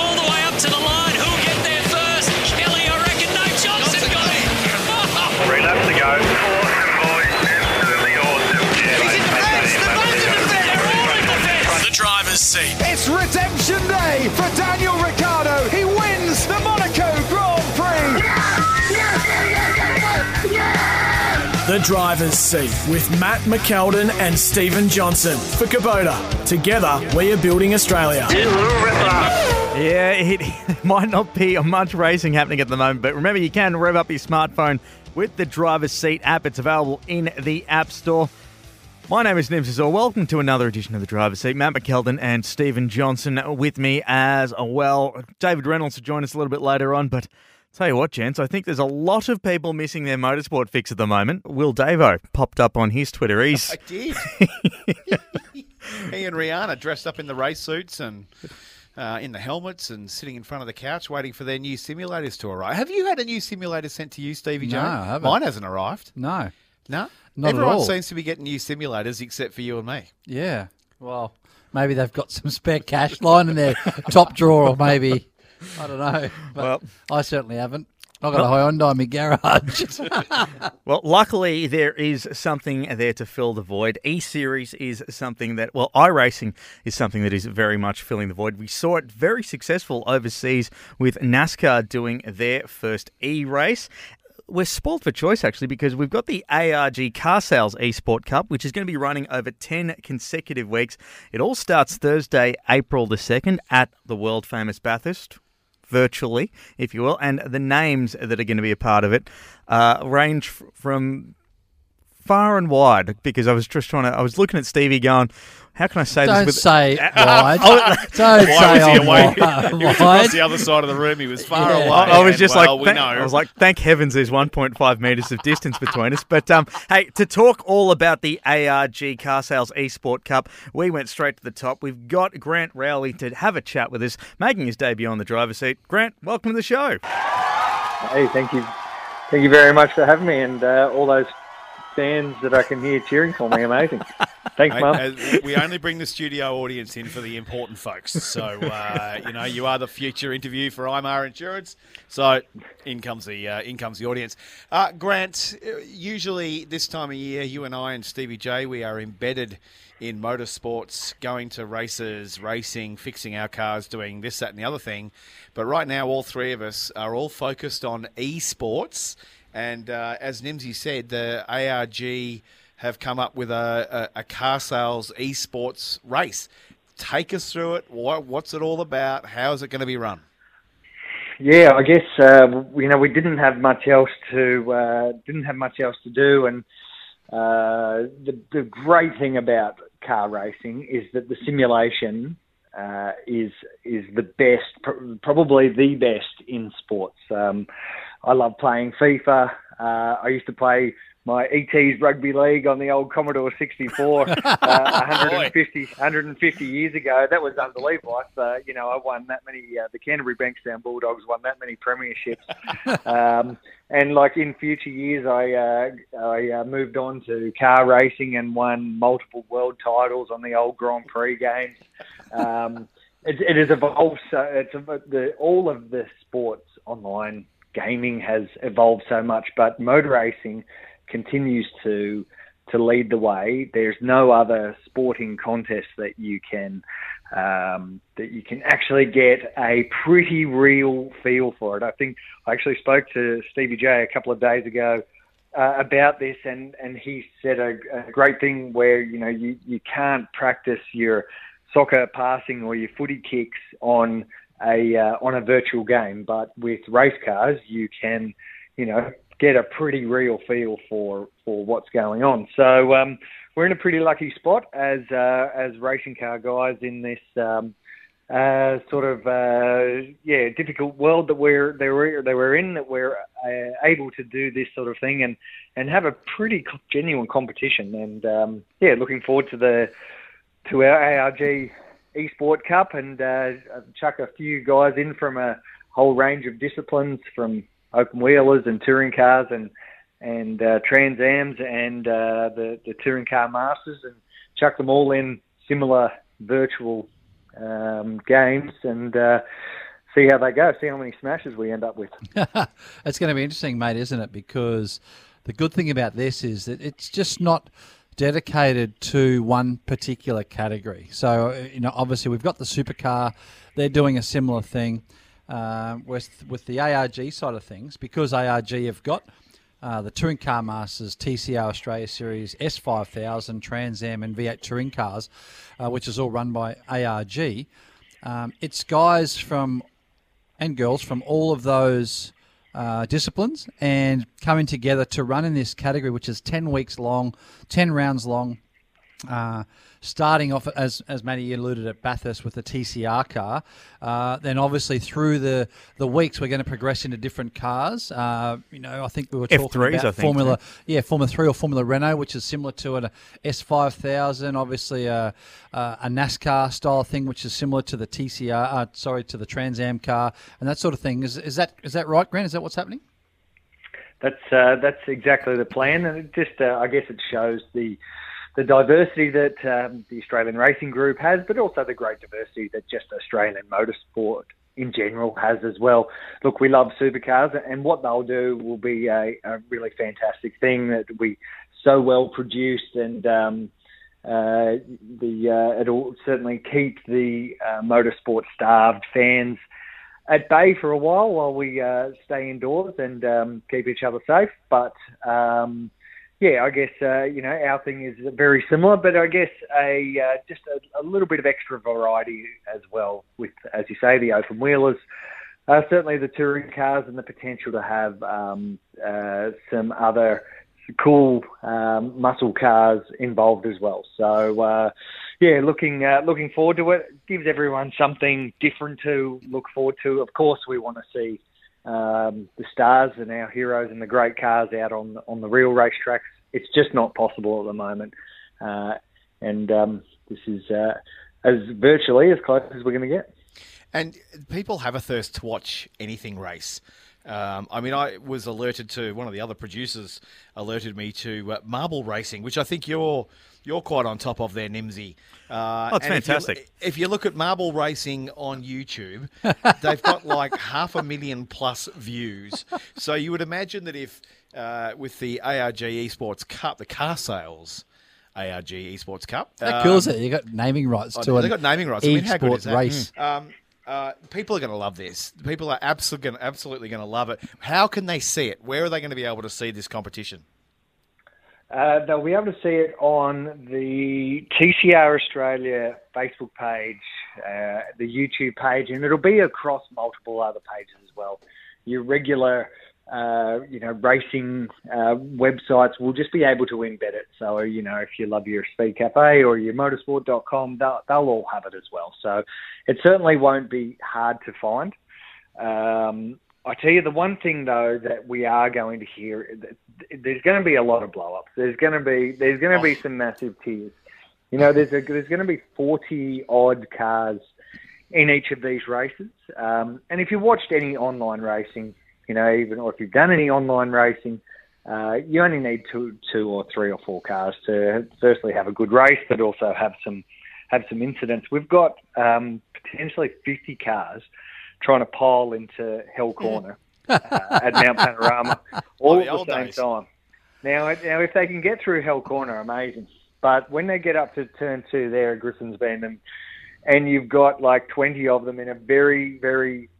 all the way up to the line. Who'll get there first? Kelly, I reckon. No, Johnson got it. 3 laps to go. Seat. It's redemption day for Daniel Ricciardo. He wins the Monaco Grand Prix. Yes, yes, yes, yes, yes, yes. The driver's seat with Matt McKeldin and Stephen Johnson for Kubota. Together, we are building Australia. Yeah, it might not be much racing happening at the moment, but remember you can rev up your smartphone with the driver's seat app. It's available in the App Store. My name is Nims Azor. Welcome to another edition of The Driver's Seat. Matt McKeldin and Stephen Johnson with me as well. David Reynolds will join us a little bit later on, but tell you what, gents, I think there's a lot of people missing their motorsport fix at the moment. Will Davo popped up on his Twitter. I did. He and Rihanna dressed up in the race suits and in the helmets and sitting in front of the couch waiting for their new simulators to arrive. Have you had a new simulator sent to you, Stevie Jones? No, I haven't. Mine hasn't arrived. No. No? Not everyone seems to be getting new simulators except for you and me. Yeah. Well, maybe they've got some spare cash lying in their top drawer or maybe, I don't know. But well, I certainly haven't. I've got a Hyundai in my garage. Well, luckily there is something there to fill the void. E-Series is something that, well, iRacing is something that is very much filling the void. We saw it very successful overseas with NASCAR doing their first e-race. We're spoiled for choice, actually, because we've got the ARG Car Sales eSport Cup, which is going to be running over 10 consecutive weeks. It all starts Thursday, April the 2nd at the world-famous Bathurst, virtually, if you will. And the names that are going to be a part of it range from far and wide, because I was just I was looking at Stevie going, how can I say this? Don't say wide. Don't say wide. He was across the other side of the room. He was far away. I was just thank heavens there's 1.5 metres of distance between us. But, hey, to talk all about the ARG Car Sales eSport Cup, we went straight to the top. We've got Grant Rowley to have a chat with us, making his debut on the driver's seat. Grant, welcome to the show. Hey, thank you. Thank you very much for having me and all those fans that I can hear cheering for me. Amazing. Thanks, Mum. We only bring the studio audience in for the important folks. So, you are the future interview for IMR Insurance. So, in comes the audience. Grant, usually this time of year, you and I and Stevie J, we are embedded in motorsports, going to races, racing, fixing our cars, doing this, that and the other thing. But right now, all three of us are all focused on esports. And as Nimsy said, the ARG have come up with a car sales esports race. Take us through it. What's it all about? How is it going to be run? Yeah, I guess we didn't have much else to do, and the great thing about car racing is that the simulation is the best, probably the best in sports. I love playing FIFA. I used to play my ET's rugby league on the old Commodore 64 150 years ago. That was unbelievable. I won that many. The Canterbury Bankstown Bulldogs won that many premierships. And like in future years, I moved on to car racing and won multiple world titles on the old Grand Prix games. It has evolved. So all of the sports online gaming has evolved so much, but motor racing continues to lead the way. There's no other sporting contest that you can actually get a pretty real feel for it. I think I actually spoke to Stevie J a couple of days ago about this, and he said a great thing where you can't practice your soccer passing or your footy kicks on a virtual game, but with race cars you can, get a pretty real feel for what's going on. So we're in a pretty lucky spot as racing car guys in this difficult world that we're in, that we're able to do this sort of thing and have a pretty genuine competition. And looking forward to the to our ARG eSport Cup and chuck a few guys in from a whole range of disciplines, from open wheelers and touring cars and Trans Ams and the Touring Car Masters, and chuck them all in similar virtual games and see how they go, see how many smashes we end up with. It's going to be interesting, mate, isn't it? Because the good thing about this is that it's just not dedicated to one particular category. So, you know, obviously we've got the supercar. They're doing a similar thing with the ARG side of things, because ARG have got the Touring Car Masters, TCR Australia Series, S5000, Trans Am and V8 Touring Cars, which is all run by ARG. It's guys from and girls from all of those disciplines and coming together to run in this category, which is 10 weeks long, 10 rounds long, starting off, as Matty alluded, at Bathurst with the TCR car. Then obviously through the weeks we're going to progress into different cars. You know, I think we were talking F3s, about Formula 3 or Formula Renault, which is similar to an S5000, obviously a NASCAR style thing, which is similar to the TCR, to the Trans Am car and that sort of thing. Is that right, Grant? Is that what's happening? That's exactly the plan, and it just I guess it shows the diversity that the Australian Racing Group has, but also the great diversity that just Australian motorsport in general has as well. Look, we love supercars, and what they'll do will be a really fantastic thing that we so well produced, and it'll certainly keep the motorsport-starved fans at bay for a while we stay indoors and keep each other safe, but... yeah, I guess, you know, our thing is very similar, but I guess just a little bit of extra variety as well with, as you say, the open wheelers, certainly the touring cars, and the potential to have some other cool muscle cars involved as well. So, yeah, looking forward to it. It gives everyone something different to look forward to. Of course, we want to see the stars and our heroes and the great cars out on the real racetracks. It's just not possible at the moment, and this is as virtually as close as we're going to get. And people have a thirst to watch anything race. I mean, I was alerted to, one of the other producers alerted me to marble racing, which I think you're quite on top of there, Nimsy. Oh, it's fantastic. If you look at marble racing on YouTube, they've got like 500,000 plus views. So you would imagine that if with the ARG Esports Cup, the car sales ARG Esports Cup. That kills it. You got naming rights to it. They got naming rights. I mean, how good is that? Race. People are going to love this. People are absolutely going to love it. How can they see it? Where are they going to be able to see this competition? They'll be able to see it on the TCR Australia Facebook page, the YouTube page, and it'll be across multiple other pages as well. Your regular, you know, racing websites will just be able to embed it. So, you know, if you love your Speed Cafe or your motorsport.com, they'll all have it as well. So it certainly won't be hard to find. I tell you, the one thing though that we are going to hear, there's going to be a lot of blow-ups. There's going to be some massive tears. You know, there's going to be 40 odd cars in each of these races. And if you watched any online racing, you know, or if you've done any online racing, you only need two or three or four cars to firstly have a good race, but also have some incidents. We've got potentially 50 cars trying to pile into Hell Corner at Mount Panorama all at the same time. Now, if they can get through Hell Corner, amazing. But when they get up to turn two there at Grissom's Bend, and you've got like 20 of them in a very, very...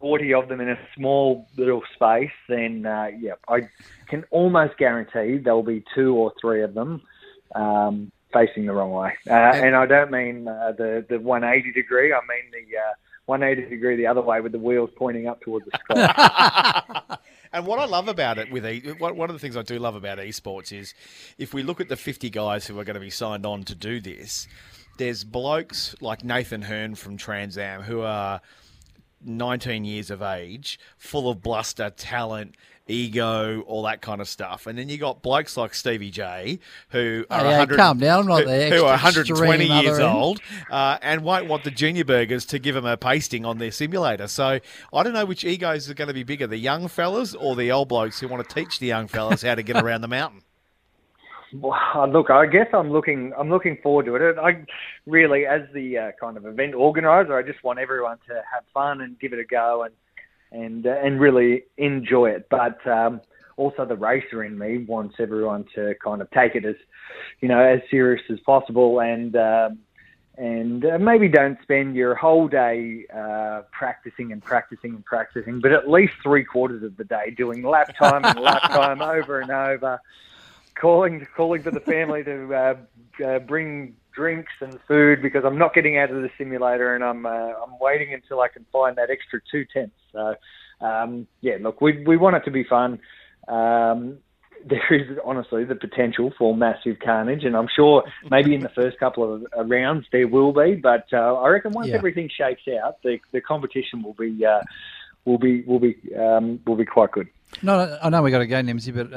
40 of them in a small little space, then I can almost guarantee there'll be two or three of them facing the wrong way. And I don't mean the 180 degree, I mean the 180 degree the other way with the wheels pointing up towards the sky. And what I love about it, one of the things I do love about esports is if we look at the 50 guys who are going to be signed on to do this, there's blokes like Nathan Hearn from Trans Am who are 19 years of age, full of bluster, talent, ego, all that kind of stuff. And then you got blokes like Stevie J, who are 120 years old and won't want the junior burgers to give them a pasting on their simulator. So I don't know which egos are going to be bigger, the young fellas or the old blokes who want to teach the young fellas how to get around the mountain. Well, look, I guess I'm looking forward to it. I really, as the kind of event organizer, I just want everyone to have fun and give it a go and really enjoy it. But also the racer in me wants everyone to kind of take it as, you know, as serious as possible, and maybe don't spend your whole day practicing, but at least 3/4 of the day doing lap time and lap time over and over. Calling for the family to bring drinks and food because I'm not getting out of the simulator, and I'm waiting until I can find that extra 2 tenths. So, yeah, look, we want it to be fun. There is honestly the potential for massive carnage, and I'm sure maybe in the first couple of rounds there will be, but I reckon once everything shakes out, the competition will be quite good. No, I know we got to go, Nimsy, but.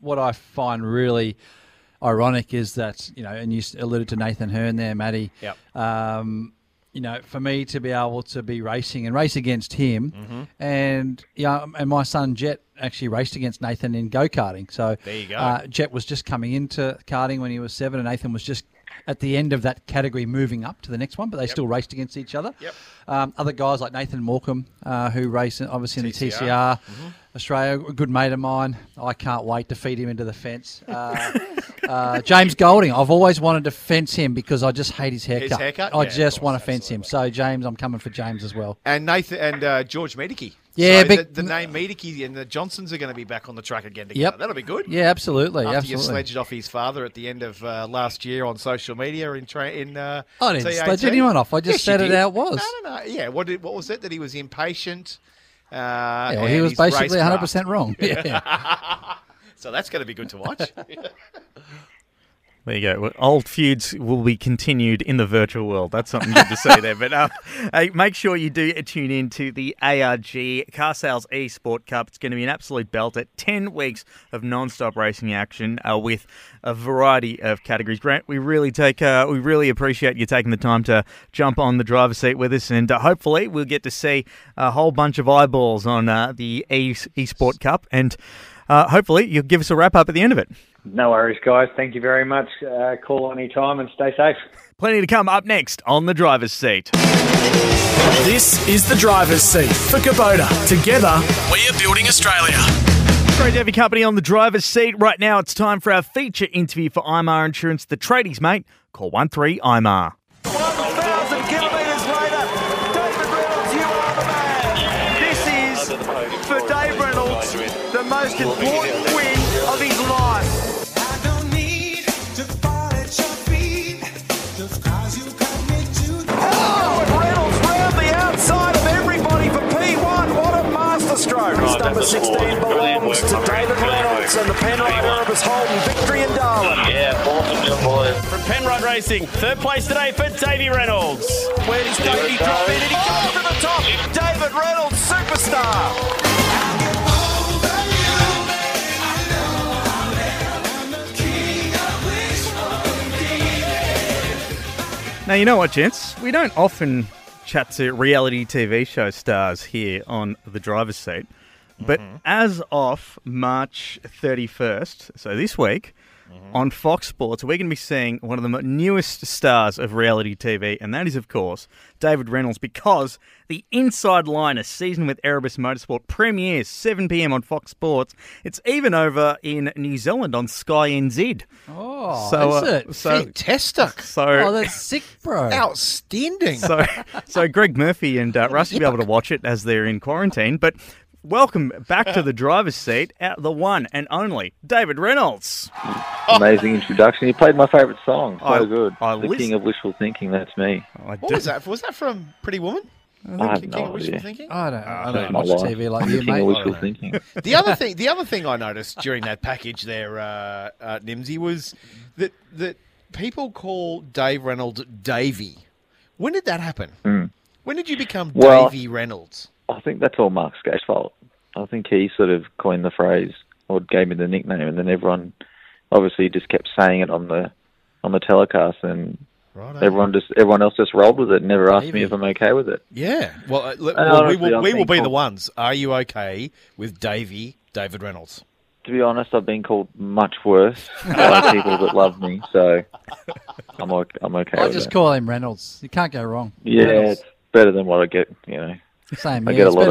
What I find really ironic is that, you know, and you alluded to Nathan Hearn there, Matty. Yep. You know, for me to be able to be racing and race against him, mm-hmm. and yeah, you know, and my son Jet actually raced against Nathan in go-karting. So there you go. Jet was just coming into karting when he was 7, and Nathan was just at the end of that category, moving up to the next one, but they still raced against each other. Yep. Other guys like Nathan Morecambe, who raced obviously in the TCR mm-hmm. Australia, a good mate of mine. I can't wait to feed him into the fence. James Golding, I've always wanted to fence him because I just hate his haircut. His haircut? I just want to fence him. So James, I'm coming for James as well. And Nathan and George Medici. Yeah, so the name Medici and the Johnsons are going to be back on the track again together. Yep. That'll be good. Yeah, absolutely. After you sledged off his father at the end of last year on social media in I didn't TAT. Sledge anyone off. I just said it how it was. No. Yeah, what was it? That he was impatient. Yeah, well, he was basically 100% wrong. Yeah. So that's going to be good to watch. There you go. Well, old feuds will be continued in the virtual world. That's something good to see there. But make sure you do tune in to the ARG Car Sales eSport Cup. It's going to be an absolute belter. 10 weeks of non-stop racing action with a variety of categories. Grant, we really appreciate you taking the time to jump on the driver's seat with us, and hopefully we'll get to see a whole bunch of eyeballs on the eSport Cup, and hopefully you'll give us a wrap-up at the end of it. No worries, guys. Thank you very much. Call any time and stay safe. Plenty to come up next on The Driver's Seat. This is The Driver's Seat for Kubota. Together, we are building Australia. Great to have your company on The Driver's Seat. Right now, it's time for our feature interview for IMR Insurance. The tradies, mate. Call 13-IMR. 1,000 kilometres later, David Reynolds, you are the man. This is, for Dave Reynolds, the most important win of his life. Number 16 belongs to David Reynolds and the Penrite Erebus holding victory in Darwin. Yeah, awesome job, boys. From Penrite Racing, third place today for Davey Reynolds. Where does Davey drop in? And he comes to the top. David Reynolds, superstar. Now, you know what, gents? We don't often chat to reality TV show stars here on The Driver's Seat, but mm-hmm. as of March 31st, so this week, mm-hmm. on Fox Sports, we're going to be seeing one of the newest stars of reality TV, and that is, of course, David Reynolds, because The Inside Line, a season with Erebus Motorsport, premieres 7 p.m. on Fox Sports. It's even over in New Zealand on Sky NZ. Oh, is it? Fantastic. That's sick, bro. Outstanding. So Greg Murphy and Russ will be able to watch it as they're in quarantine. But welcome back to The Driver's Seat, the one and only David Reynolds. Amazing introduction. You played my favourite song. So good. The King of Wishful Thinking, that's me. What was that? Was that from Pretty Woman? I have no idea. I don't watch TV like you, mate. The other thing I noticed during that package there, Nimsy, was that people call Dave Reynolds Davey. When did that happen? Mm. When did you become Davey Reynolds? I think that's all Mark Scage's fault. I think he sort of coined the phrase or gave me the nickname, and then everyone obviously just kept saying it on the telecast, and everyone else just rolled with it and never asked me if I'm okay with it. Yeah. Well, we will be the ones. Are you okay with David Reynolds? To be honest, I've been called much worse by people that love me, so I'm okay with it. I just call him Reynolds. You can't go wrong. Yeah, Reynolds. It's better than what I get, you know. Same, I get a lot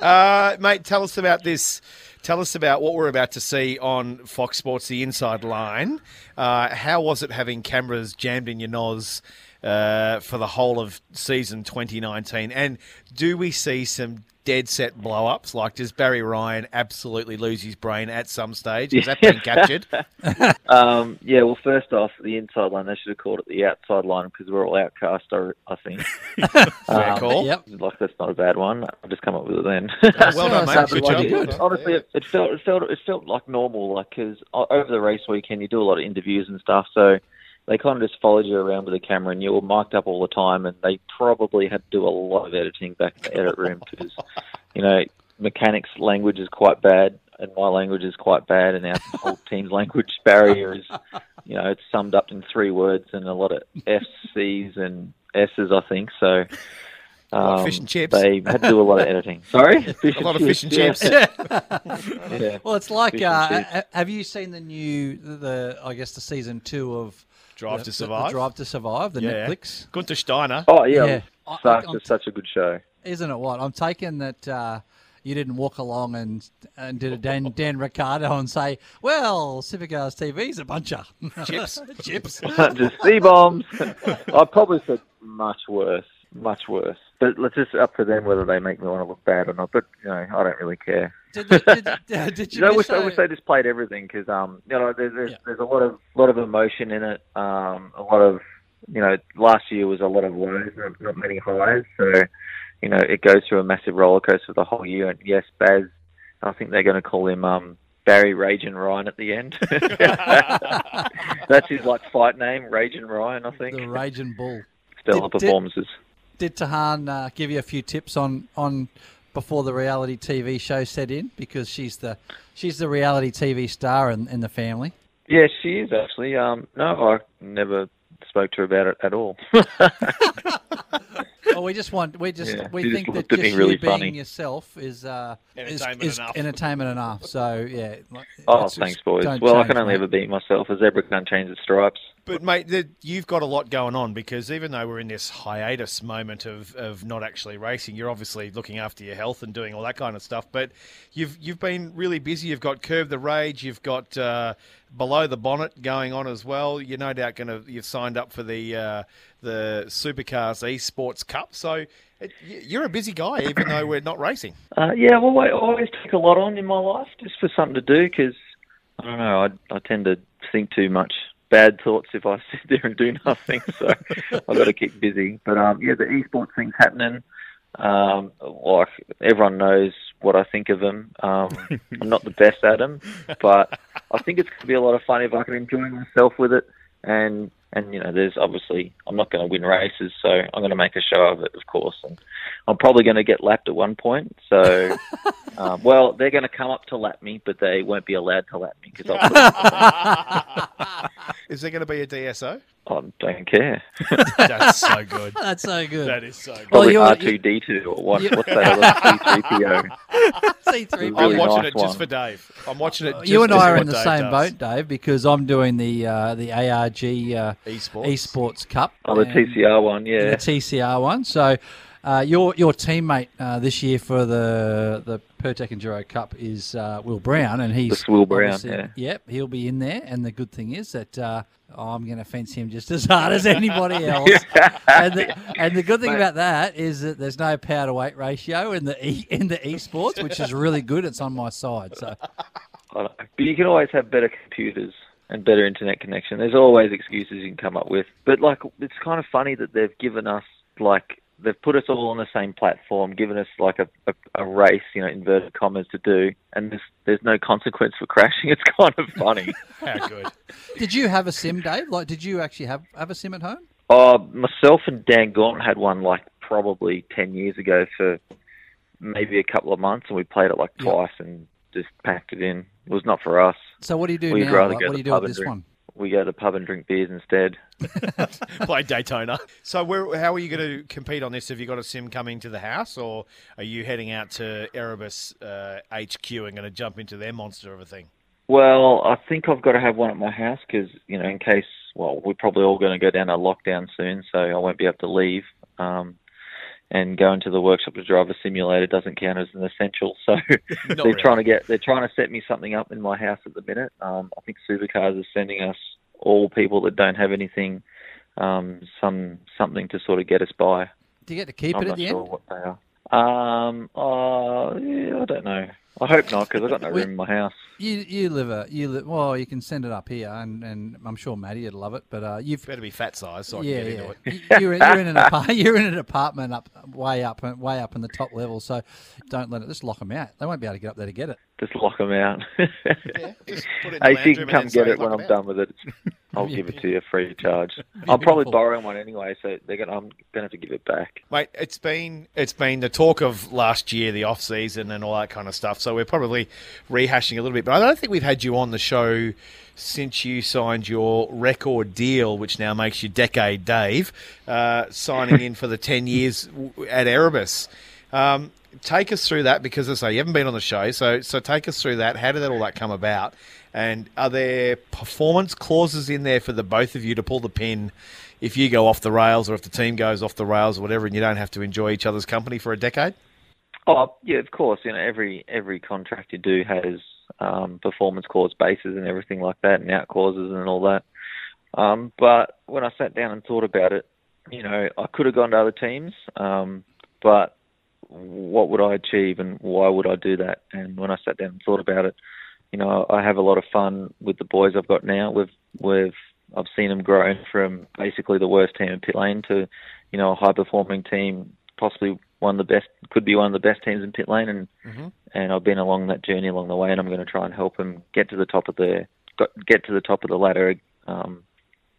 of... mate, tell us about this. Tell us about what we're about to see on Fox Sports, the inside line. How was it having cameras jammed in your nos for the whole of season 2019? And do we see some dead set blow-ups? Like, does Barry Ryan absolutely lose his brain at some stage? Is that being captured? Yeah, well, first off, the inside line, they should have called it the outside line because we're all outcast, I think. Fair call. Yep. Like, that's not a bad one. I've just come up with it then. Well done, mate. Good job. Good. Honestly, it felt like normal, like, because over the race weekend, you do a lot of interviews and stuff, so they kind of just followed you around with a camera, and you were mic'd up all the time, and they probably had to do a lot of editing back in the edit room because, you know, mechanics' language is quite bad, and my language is quite bad, and our whole team's language barrier is, you know, it's summed up in 3 words and a lot of F's, C's and S's, I think, so... fish and chips. They had to do a lot of editing. Sorry? A lot of fish and chips. Yeah. Yeah. Well, it's like, have you seen the new, I guess, the season 2 of Drive to Survive? The Drive to Survive, Netflix. Gunther Steiner. Oh, yeah. It's such a good show. Isn't it what? I'm taking that you didn't walk along and did a Dan Ricardo and say, well, Supercars TV's a bunch of chips. Just C-bombs. I probably said much worse. But let's just up to them whether they make me want to look bad or not. But, you know, I don't really care. Did you know, I wish they just played everything because, you know, there's a lot of emotion in it. A lot of, you know, last year was a lot of lows, not many highs. So, you know, it goes through a massive roller coaster the whole year. And yes, Baz, I think they're going to call him Barry Rage and Ryan at the end. That's his, like, fight name, Rage and Ryan, I think. The Rage and Bull. Stellar performances. Did Tahan give you a few tips on before the reality TV show set in? Because she's the reality TV star in the family. Yeah, she is actually. No, I never spoke to her about it at all. Well, we think that just you being yourself is entertainment enough. So yeah. Oh, thanks, boys. Well, I can only ever be myself. A zebra can't change its stripes. But, mate, you've got a lot going on because even though we're in this hiatus moment of not actually racing, you're obviously looking after your health and doing all that kind of stuff. But you've been really busy. You've got Curve the Rage. You've got Below the Bonnet going on as well. You're no doubt you've signed up for the Supercars eSports Cup. So you're a busy guy, even though we're not racing. Yeah, well, I always take a lot on in my life just for something to do because, I don't know, I tend to think too much. Bad thoughts if I sit there and do nothing, so I've got to keep busy. But, yeah, the esports thing's happening. Like, everyone knows what I think of them. I'm not the best at them, but I think it's going to be a lot of fun if I can enjoy myself with it. And you know, there's obviously, I'm not going to win races, so I'm going to make a show of it, of course. And I'm probably going to get lapped at one point. So, well, they're going to come up to lap me, but they won't be allowed to lap me because I'll Is there going to be a DSO? I don't care. That's so good. That's so good. That is so good. Well, R2-D2 or what's that? C3PO. C3PO. I'm watching it just for Dave. I'm watching it just for Dave. You and I are in the same boat, Dave, because I'm doing the ARG eSports Cup. Oh, the TCR one, yeah. The TCR one. So your teammate this year for the Pertec Enduro Cup is Will Brown, and he's Will Brown. Yeah. Yep, he'll be in there. And the good thing is that I'm going to fence him just as hard as anybody else. and the good thing about that is that there's no power to weight ratio in the esports, which is really good. It's on my side. So, but you can always have better computers and better internet connection. There's always excuses you can come up with. But like, it's kind of funny that they've given us like. They've put us all on the same platform, given us like a race, you know, inverted commas to do, and there's no consequence for crashing. It's kind of funny. How good. Did you have a sim, Dave? Like, did you actually have a sim at home? Myself and Dan Gaunt had one like probably 10 years ago for maybe a couple of months, and we played it like twice and just packed it in. It was not for us. So what do you do now? What do you do with this one? We go to the pub and drink beers instead. Play Daytona. So how are you going to compete on this? Have you got a sim coming to the house, or are you heading out to Erebus HQ and going to jump into their monster of a thing? Well, I think I've got to have one at my house because, in case, we're probably all going to go down to lockdown soon, so I won't be able to leave. And going to the workshop to drive a simulator doesn't count as an essential. So they're trying to set me something up in my house at the minute. I think Supercars is sending us all people that don't have anything, something to sort of get us by. Do you get to keep it at the end? I'm not sure what they are. I don't know. I hope not, because I've got no room in my house. Well, you can send it up here, and I'm sure Maddie would love it. But you've better be fat size, so I can get into it. You're in an apartment way up in the top level, so don't let it. Just lock them out. They won't be able to get up there to get it. Just lock them out. Just put it in the you can come get it when I'm done with it. I'll give it to you free of charge. I'll probably borrow one anyway, so I'm gonna have to give it back. Mate, it's been the talk of last year, the off season, and all that kind of stuff. So we're probably rehashing a little bit, but I don't think we've had you on the show since you signed your record deal, which now makes you Decade Dave, signing in for the 10 years at Erebus. Take us through that, because as I say, you haven't been on the show, so take us through that. How did all that come about? And are there performance clauses in there for the both of you to pull the pin if you go off the rails, or if the team goes off the rails or whatever, and you don't have to enjoy each other's company for a decade? Oh, yeah, of course. Every contract you do has performance clause bases and everything like that, and out clauses and all that. But when I sat down and thought about it, I could have gone to other teams, but what would I achieve and why would I do that? And when I sat down and thought about it, I have a lot of fun with the boys I've got now. I've seen them grow from basically the worst team in pit lane to, a high performing team, possibly one of the best teams in pit lane. And, and I've been along that journey along the way, and I'm going to try and help them get to the top of the ladder,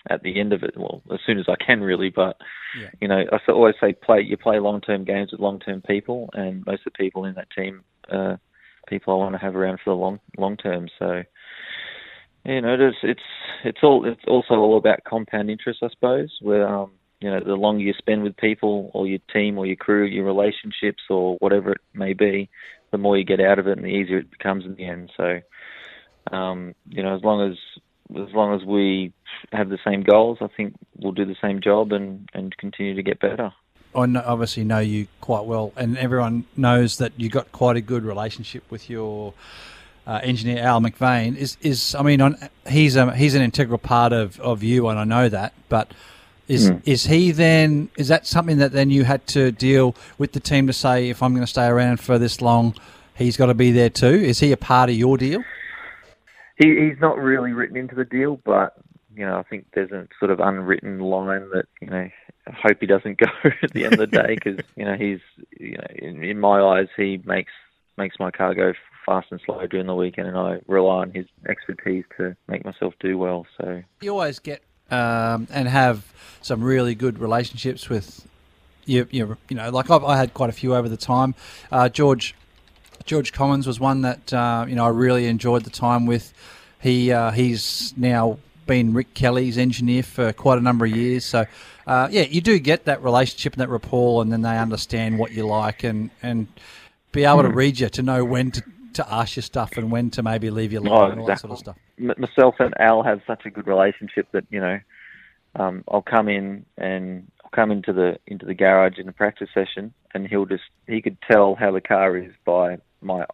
at the end of it, well, as soon as I can, really. But, I always say you play long-term games with long-term people, and most of the people in that team are people I want to have around for the long term. So, it's also all about compound interest, I suppose, where, the longer you spend with people or your team or your crew, your relationships or whatever it may be, the more you get out of it and the easier it becomes in the end. So, as long as we have the same goals, I think we'll do the same job and continue to get better. I obviously know you quite well, and everyone knows that you got quite a good relationship with your engineer, Al McVeigh. He's an integral part of you, and I know that. But is that something that then you had to deal with the team to say, if I'm going to stay around for this long, he's got to be there too? Is he a part of your deal? He's not really written into the deal, but, I think there's a sort of unwritten line that, I hope he doesn't go at the end of the day, because, in my eyes, he makes my car go fast and slow during the weekend, and I rely on his expertise to make myself do well. So you always get and have some really good relationships with, like I had quite a few over the time. George Collins was one that I really enjoyed the time with. He's now been Rick Kelly's engineer for quite a number of years. So, you do get that relationship and that rapport, and then they understand what you like and be able to read you to know when to ask you stuff and when to maybe leave you alone and all that sort of stuff. Myself and Al have such a good relationship that, I'll come in and into the garage in the practice session, and he could tell how the car is by my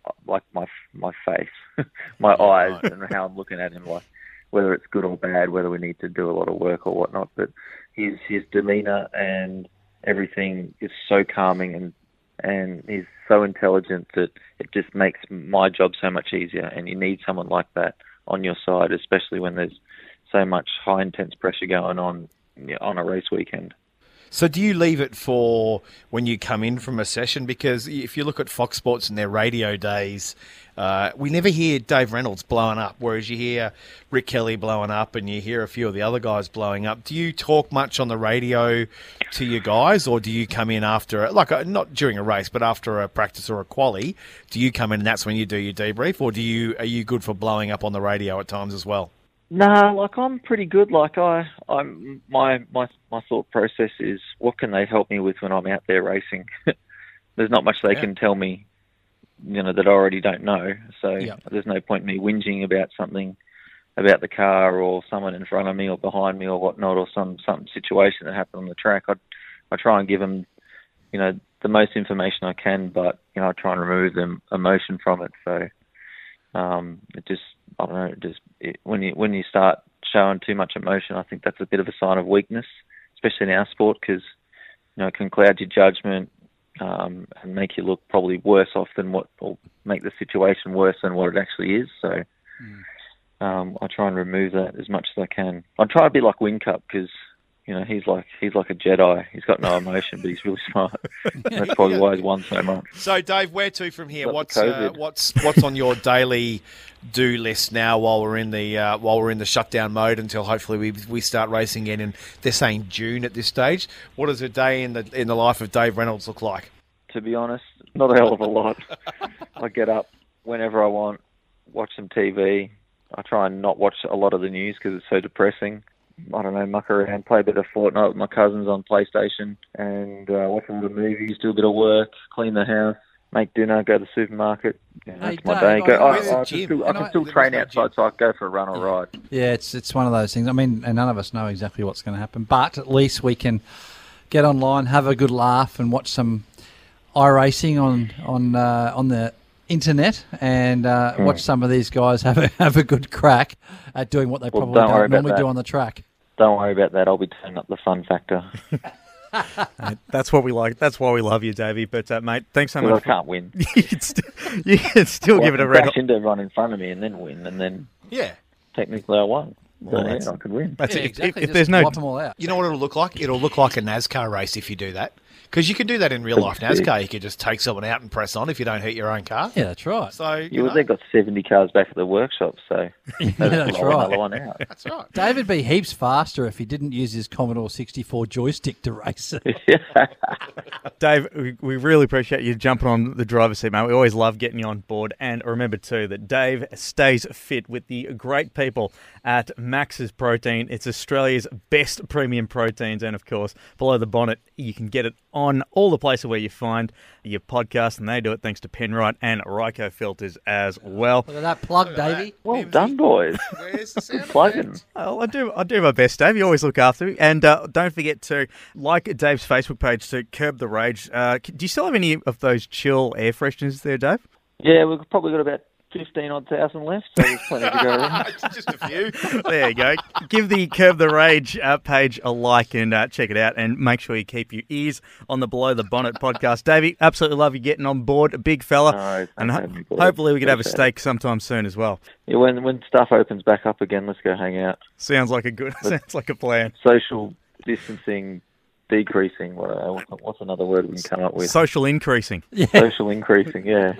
face, my eyes, and how I'm looking at him, like whether it's good or bad, whether we need to do a lot of work or whatnot. But his demeanour and everything is so calming, and he's so intelligent that it just makes my job so much easier. And you need someone like that on your side, especially when there's so much high intense pressure going on a race weekend. So do you leave it for when you come in from a session? Because if you look at Fox Sports and their radio days, we never hear Dave Reynolds blowing up, whereas you hear Rick Kelly blowing up and you hear a few of the other guys blowing up. Do you talk much on the radio to you guys, or do you come in after, like, not during a race, but after a practice or a quali, do you come in and that's when you do your debrief, or are you good for blowing up on the radio at times as well? No, like, I'm pretty good. Like, I'm my thought process is, what can they help me with when I'm out there racing? There's not much they can tell me, you know, that I already don't know. So there's no point in me whinging about something, about the car or someone in front of me or behind me or whatnot, or some situation that happened on the track. I try and give them, you know, the most information I can, but, you know, I try and remove them emotion from it. So it just, I don't know, when you start showing too much emotion, I think that's a bit of a sign of weakness, especially in our sport, because, you know, it can cloud your judgment and make you look probably worse off than what, or make the situation worse than what it actually is. So I try and remove that as much as I can. I try to be like Wincup, because, you know, he's like a Jedi. He's got no emotion, but he's really smart. That's probably why he's won so much. So, Dave, where to from here? What's on your daily do list now while we're in the shutdown mode until hopefully we start racing again? And they're saying June at this stage. What does a day in the life of Dave Reynolds look like? To be honest, not a hell of a lot. I get up whenever I want, watch some TV. I try and not watch a lot of the news because it's so depressing. I don't know, muck around, play a bit of Fortnite with my cousins on PlayStation, and watch a little movies, do a bit of work, clean the house, make dinner, go to the supermarket. Yeah, that's my day. I can still train outside, so I can go for a run or ride. Yeah, it's one of those things. I mean, and none of us know exactly what's going to happen, but at least we can get online, have a good laugh, and watch some iRacing on the internet, and watch some of these guys have a good crack at doing what they probably don't normally do on the track. Don't worry about that. I'll be turning up the fun factor. That's what we like. That's why we love you, Davey. But, mate, thanks so much. I can't win. you can still give it a red hot. I can dash into everyone in front of me and then win, and then technically I won. Well, I could win. That's it. Exactly. If there's no, them all out. You know what it'll look like? It'll look like a NASCAR race if you do that. Because you can do that in real life NASCAR. You can just take someone out and press on if you don't hurt your own car. Yeah, that's right. So they got 70 cars back at the workshop, so that's right. Another one out. That's right. David be heaps faster if he didn't use his Commodore 64 joystick to race. Dave, we really appreciate you jumping on the driver's seat, mate. We always love getting you on board. And remember, too, that Dave stays fit with the great people at Max's Protein. It's Australia's best premium proteins. And, of course, Below the Bonnet, you can get it on all the places where you find your podcast, and they do it thanks to Penrite and Ryco filters as well. Look at that plug, Davey. Well done, boys. Where's the sound plugging? Well, I do my best, Dave. You always look after me. And don't forget to like Dave's Facebook page to Curb the Rage. Do you still have any of those chill air fresheners there, Dave? Yeah, we've probably got about 15,000 left, so there's plenty to go around. Just a few. There you go. Give the Curb the Rage page a like and check it out, and make sure you keep your ears on the Below the Bonnet podcast. Davey, absolutely love you getting on board, big fella. No, and hopefully we could have a steak sometime soon as well. Yeah, when stuff opens back up again, let's go hang out. Sounds like a good. Sounds like a plan. Social distancing. Decreasing. What's another word we can come up with? Social increasing. Yeah. Social increasing. Yeah.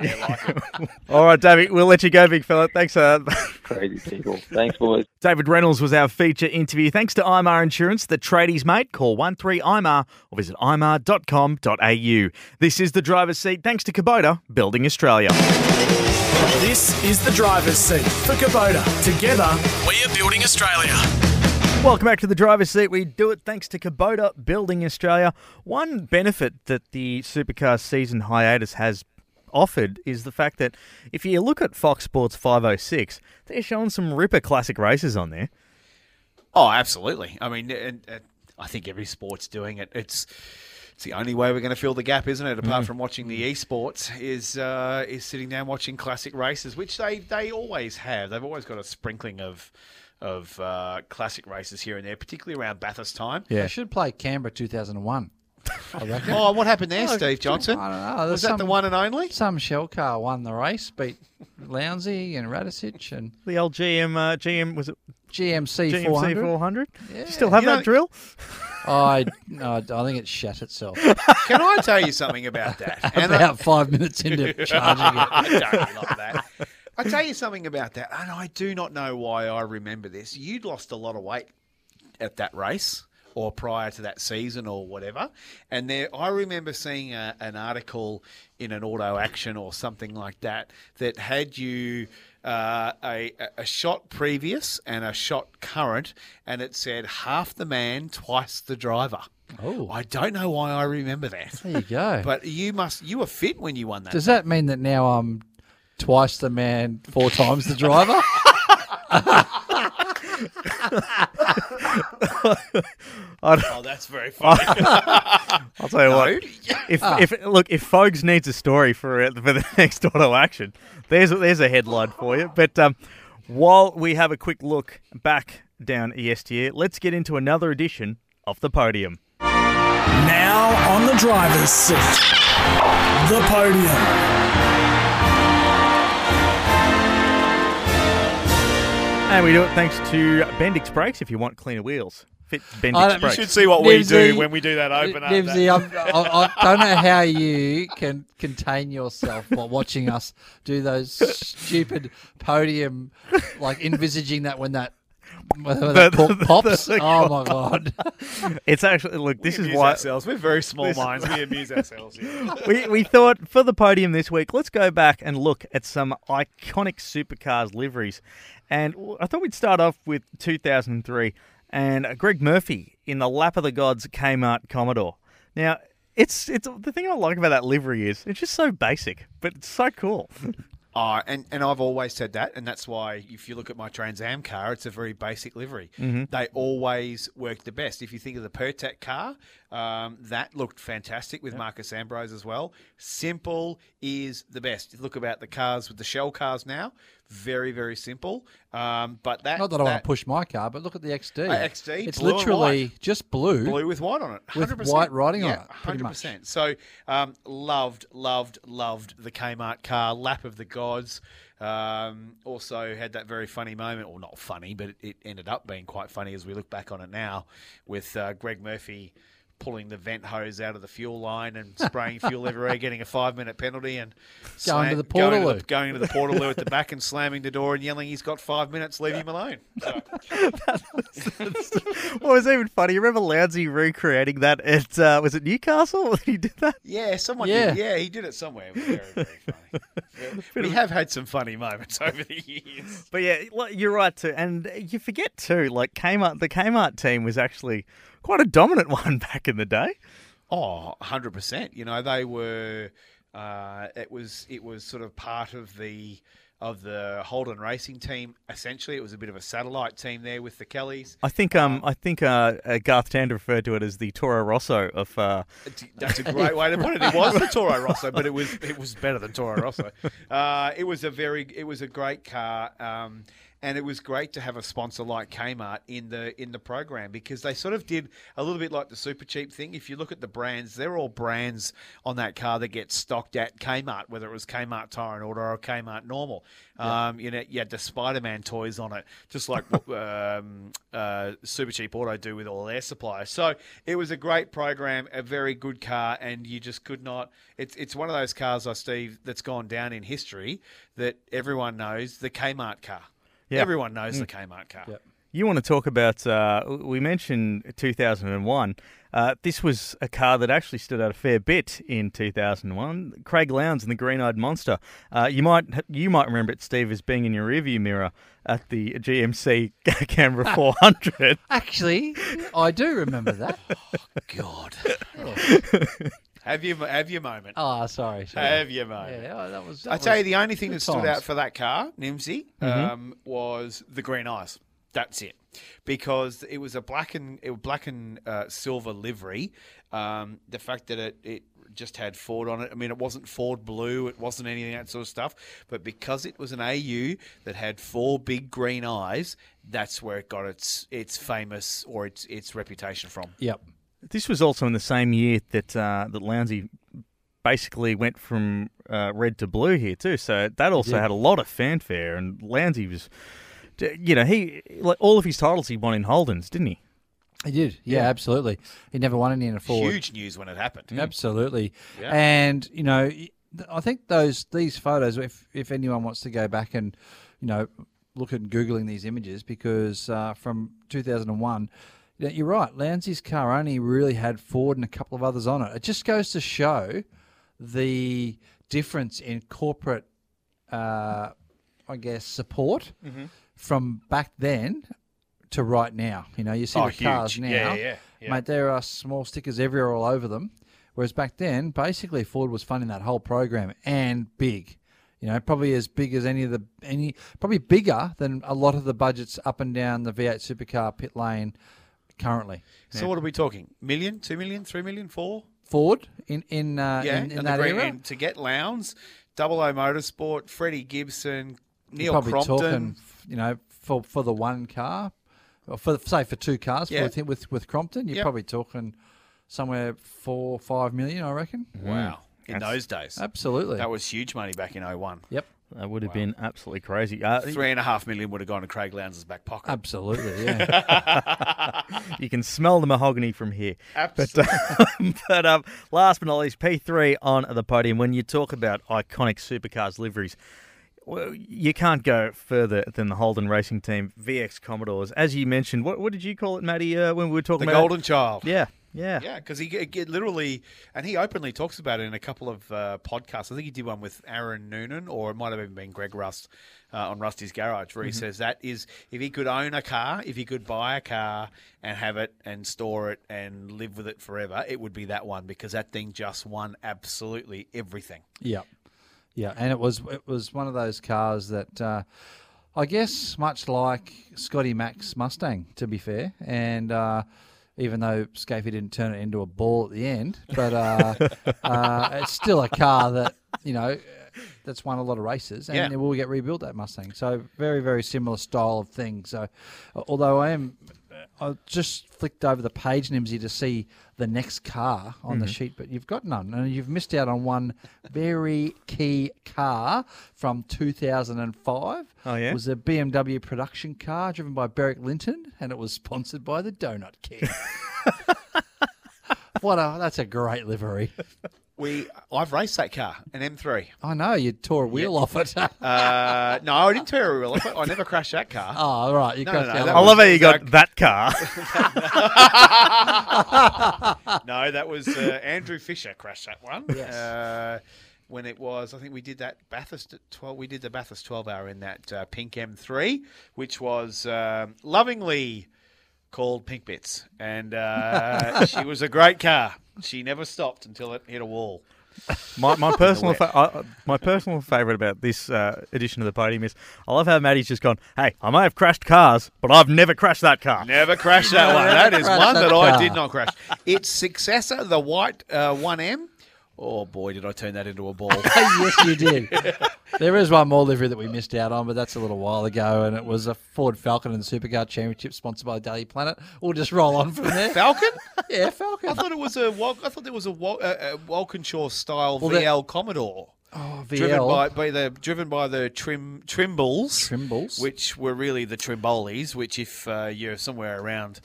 All right, David. We'll let you go, big fella. Thanks. Crazy people. Thanks, boys. David Reynolds was our feature interview. Thanks to IMR Insurance, the tradies, mate. Call 13IMR or visit imr.com.au. This is The Driver's Seat. Thanks to Kubota, building Australia. This is The Driver's Seat for Kubota. Together, we are building Australia. Welcome back to The Driver's Seat. We do it thanks to Kubota Building Australia. One benefit that the supercar season hiatus has offered is the fact that if you look at Fox Sports 506, they're showing some ripper classic races on there. Oh, absolutely. I mean, I think every sport's doing it. It's the only way we're going to fill the gap, isn't it? Apart from watching the esports, is sitting down watching classic races, which they always have. They've always got a sprinkling of classic races here and there, particularly around Bathurst time. Yeah. They should play Canberra 2001. Oh, what happened there, Steve Johnson? I don't know. Was that the one and only? Some Shell car won the race, beat Lounsey and Radisic and the old GM was it GMC 400? Yeah. Do you still have that drill? I think it shat itself. Can I tell you something about that? About 5 minutes into charging it. I don't love that. I tell you something about that, and I do not know why I remember this. You'd lost a lot of weight at that race or prior to that season or whatever. And there, I remember seeing an article in an Auto Action or something like that that had you a shot previous and a shot current, and it said half the man, twice the driver. Oh, I don't know why I remember that. There you go. But you were fit when you won that. Does that mean that now I'm twice the man, four times the driver? Oh, that's very funny. I'll tell you what. If Fogues needs a story for the next Auto Action, there's a headline for you. But while we have a quick look back down ESTU, let's get into another edition of The Podium. Now on the driver's seat, The Podium. And we do it thanks to Bendix Brakes. If you want cleaner wheels, fit Bendix Brakes. You should see what we do when we do that open up. Nibsy, I don't know how you can contain yourself while watching us do those stupid podium, like envisaging that when that... the pops. Oh my god! It's actually this is why we're very small minds. We amuse ourselves. Yeah. We thought for The Podium this week, let's go back and look at some iconic supercars liveries, and I thought we'd start off with 2003 and Greg Murphy in the Lap of the Gods Kmart Commodore. Now it's the thing I like about that livery is it's just so basic, but it's so cool. And I've always said that, and that's why if you look at my Trans Am car, it's a very basic livery. Mm-hmm. They always work the best. If you think of the Pertec car, that looked fantastic with Marcus Ambrose as well. Simple is the best. You look about the cars with the Shell cars now, very, very simple. But that Not that I want to push my car, but look at the XD. XD, it's literally just blue. Blue with white on it. 100%. With white writing on it, pretty 100%. Much. So loved the Kmart car, Lap of the Gods. Also had that very funny moment, or not funny, but it ended up being quite funny as we look back on it now with Greg Murphy pulling the vent hose out of the fuel line and spraying fuel everywhere, getting a 5-minute penalty and going to the portaloo at the back and slamming the door and yelling, he's got 5 minutes, leave him alone. So. What was even funny, you remember Lounsey recreating that at, was it Newcastle that he did that? Yeah, he did it somewhere. It was very, very funny. We have had some funny moments over the years. But yeah, you're right too. And you forget too, like the Kmart team was actually quite a dominant one back in the day. Oh, 100%. You know, they were, it was sort of part of the Holden Racing team. Essentially, it was a bit of a satellite team there with the Kellys. I think Garth Tander referred to it as the Toro Rosso of. That's a great way to put it. It was the Toro Rosso, but it was better than Toro Rosso. It was a great car, and it was great to have a sponsor like Kmart in the program because they sort of did a little bit like the Super Cheap thing. If you look at the brands, they're all brands on that car that get stocked at Kmart, whether it was Kmart Tire & Auto or Kmart Normal. Yeah. You know, you had the Spider-Man toys on it, just like Super Cheap Auto do with all their suppliers. So it was a great program, a very good car, and you just could not. It's one of those cars, Steve, that's gone down in history that everyone knows, the Kmart car. Yep. Everyone knows the Kmart car. Yep. You want to talk about, we mentioned 2001. This was a car that actually stood out a fair bit in 2001. Craig Lowndes and the Green-Eyed Monster. You might remember it, Steve, as being in your rearview mirror at the GMC Canberra 400. Actually, I do remember that. Oh, God. Oh. Have your moment. Oh, sorry. Have your moment. Yeah, I tell you, the only thing that stood out for that car, Nimsy, was the green eyes. That's it, because it was a black and silver livery. The fact that it just had Ford on it. I mean, it wasn't Ford blue. It wasn't anything of that sort of stuff. But because it was an AU that had four big green eyes, that's where it got its famous or its reputation from. Yep. This was also in the same year that Lounsey basically went from red to blue here too. So that also had a lot of fanfare, and Lounsey was, all of his titles he won in Holdens, didn't he? He did, yeah, absolutely. He never won any in a Ford. Huge news when it happened. Absolutely. Yeah. And, you know, I think these photos, if anyone wants to go back and, you know, look at Googling these images, because from 2001, you're right, Lowndes' car only really had Ford and a couple of others on it. It just goes to show the difference in corporate, I guess, support from back then to right now. You know, you see the cars now. Yeah. Mate, there are small stickers everywhere all over them. Whereas back then, basically, Ford was funding that whole program, and big. You know, probably as big as probably bigger than a lot of the budgets up and down the V8 supercar pit lane currently. So what are we talking? Million, 2 million, 3 million, four? Ford in that era. And to get Lowndes, Double O Motorsport, Freddie Gibson, Neil Crompton. You're probably talking, you know, for the one car, or for two cars with Crompton, you're probably talking somewhere 4 or 5 million, I reckon. Wow. In those days. Absolutely. That was huge money back in 01. Yep. That would have been absolutely crazy. 3.5 million would have gone to Craig Lowndes' back pocket. Absolutely, yeah. You can smell the mahogany from here. Absolutely. But last but not least, P3 on the podium. When you talk about iconic supercars liveries, well, you can't go further than the Holden Racing Team, VX Commodores. As you mentioned, what did you call it, Matty, when we were talking about the Golden Child. Yeah. Yeah, yeah, because he literally, and he openly talks about it in a couple of podcasts. I think he did one with Aaron Noonan, or it might have even been Greg Rust on Rusty's Garage, where he says that is, if he could own a car, if he could buy a car and have it and store it and live with it forever, it would be that one, because that thing just won absolutely everything. Yeah, yeah, and it was one of those cars that I guess much like Scotty Mack's Mustang, to be fair, and. Even though Scafie didn't turn it into a ball at the end, but it's still a car that, you know, that's won a lot of races, and it will get rebuilt, that Mustang. So very, very similar style of thing. So although I just flicked over the page, Nimsy, to see the next car on the sheet, but you've got none, and you've missed out on one very key car from 2005. Oh, yeah? It was a BMW production car driven by Berwick Linton, and it was sponsored by the Donut King. That's a great livery. I've raced that car, an M3. I know, you tore a wheel off it. No, I didn't tear a wheel off it. I never crashed that car. Oh, right. I love how you got that car. No, that was Andrew Fisher crashed that one. Yes. When it was, I think we did that Bathurst at 12. We did the Bathurst 12-hour in that pink M3, which was lovingly called Pink Bits. And she was a great car. She never stopped until it hit a wall. My personal favourite about this edition of the podium is I love how Matty's just gone, hey, I may have crashed cars, but I've never crashed that car. Never crashed that one. That is one that I did not crash. Its successor, the white 1M. Oh, boy, did I turn that into a ball. Yes, you did. There is one more livery that we missed out on, but that's a little while ago, and it was a Ford Falcon in the Supercar Championship sponsored by Daily Planet. We'll just roll on from there. Falcon? Yeah, Falcon. I thought it was a Walkinshaw-style VL Commodore. Oh, VL. Driven by the Trimbles, which were really the Trimbolis, which if you're somewhere around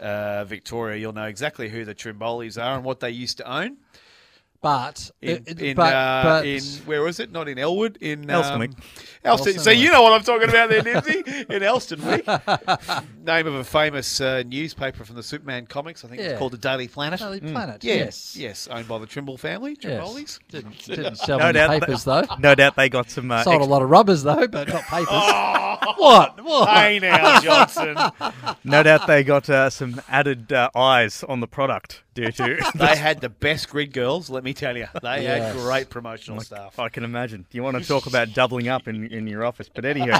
Victoria, you'll know exactly who the Trimbolis are and what they used to own. But where was it? Not in Elwood, in Elstonwick. Elston. So you know what I'm talking about there, Nimsy, in Elstonwick. Name of a famous newspaper from the Superman comics. I think it's called the Daily Planet. Daily Planet. Yes, owned by the Trimble family. Trimbolis. Yes. Didn't sell any papers though. No doubt they got some. Sold a lot of rubbers though, but not papers. What? Hey now, Johnson. No doubt they got some added eyes on the product. They had the best grid girls, let me tell you. They had great promotional stuff. I can imagine. You want to talk about doubling up in your office, but anyhow.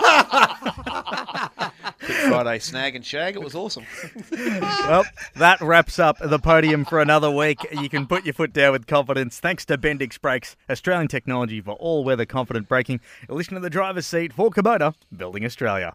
Friday snag and shag, it was awesome. Well, that wraps up the podium for another week. You can put your foot down with confidence thanks to Bendix Brakes, Australian technology for all-weather confident braking. Listen to the driver's seat for Kubota, building Australia.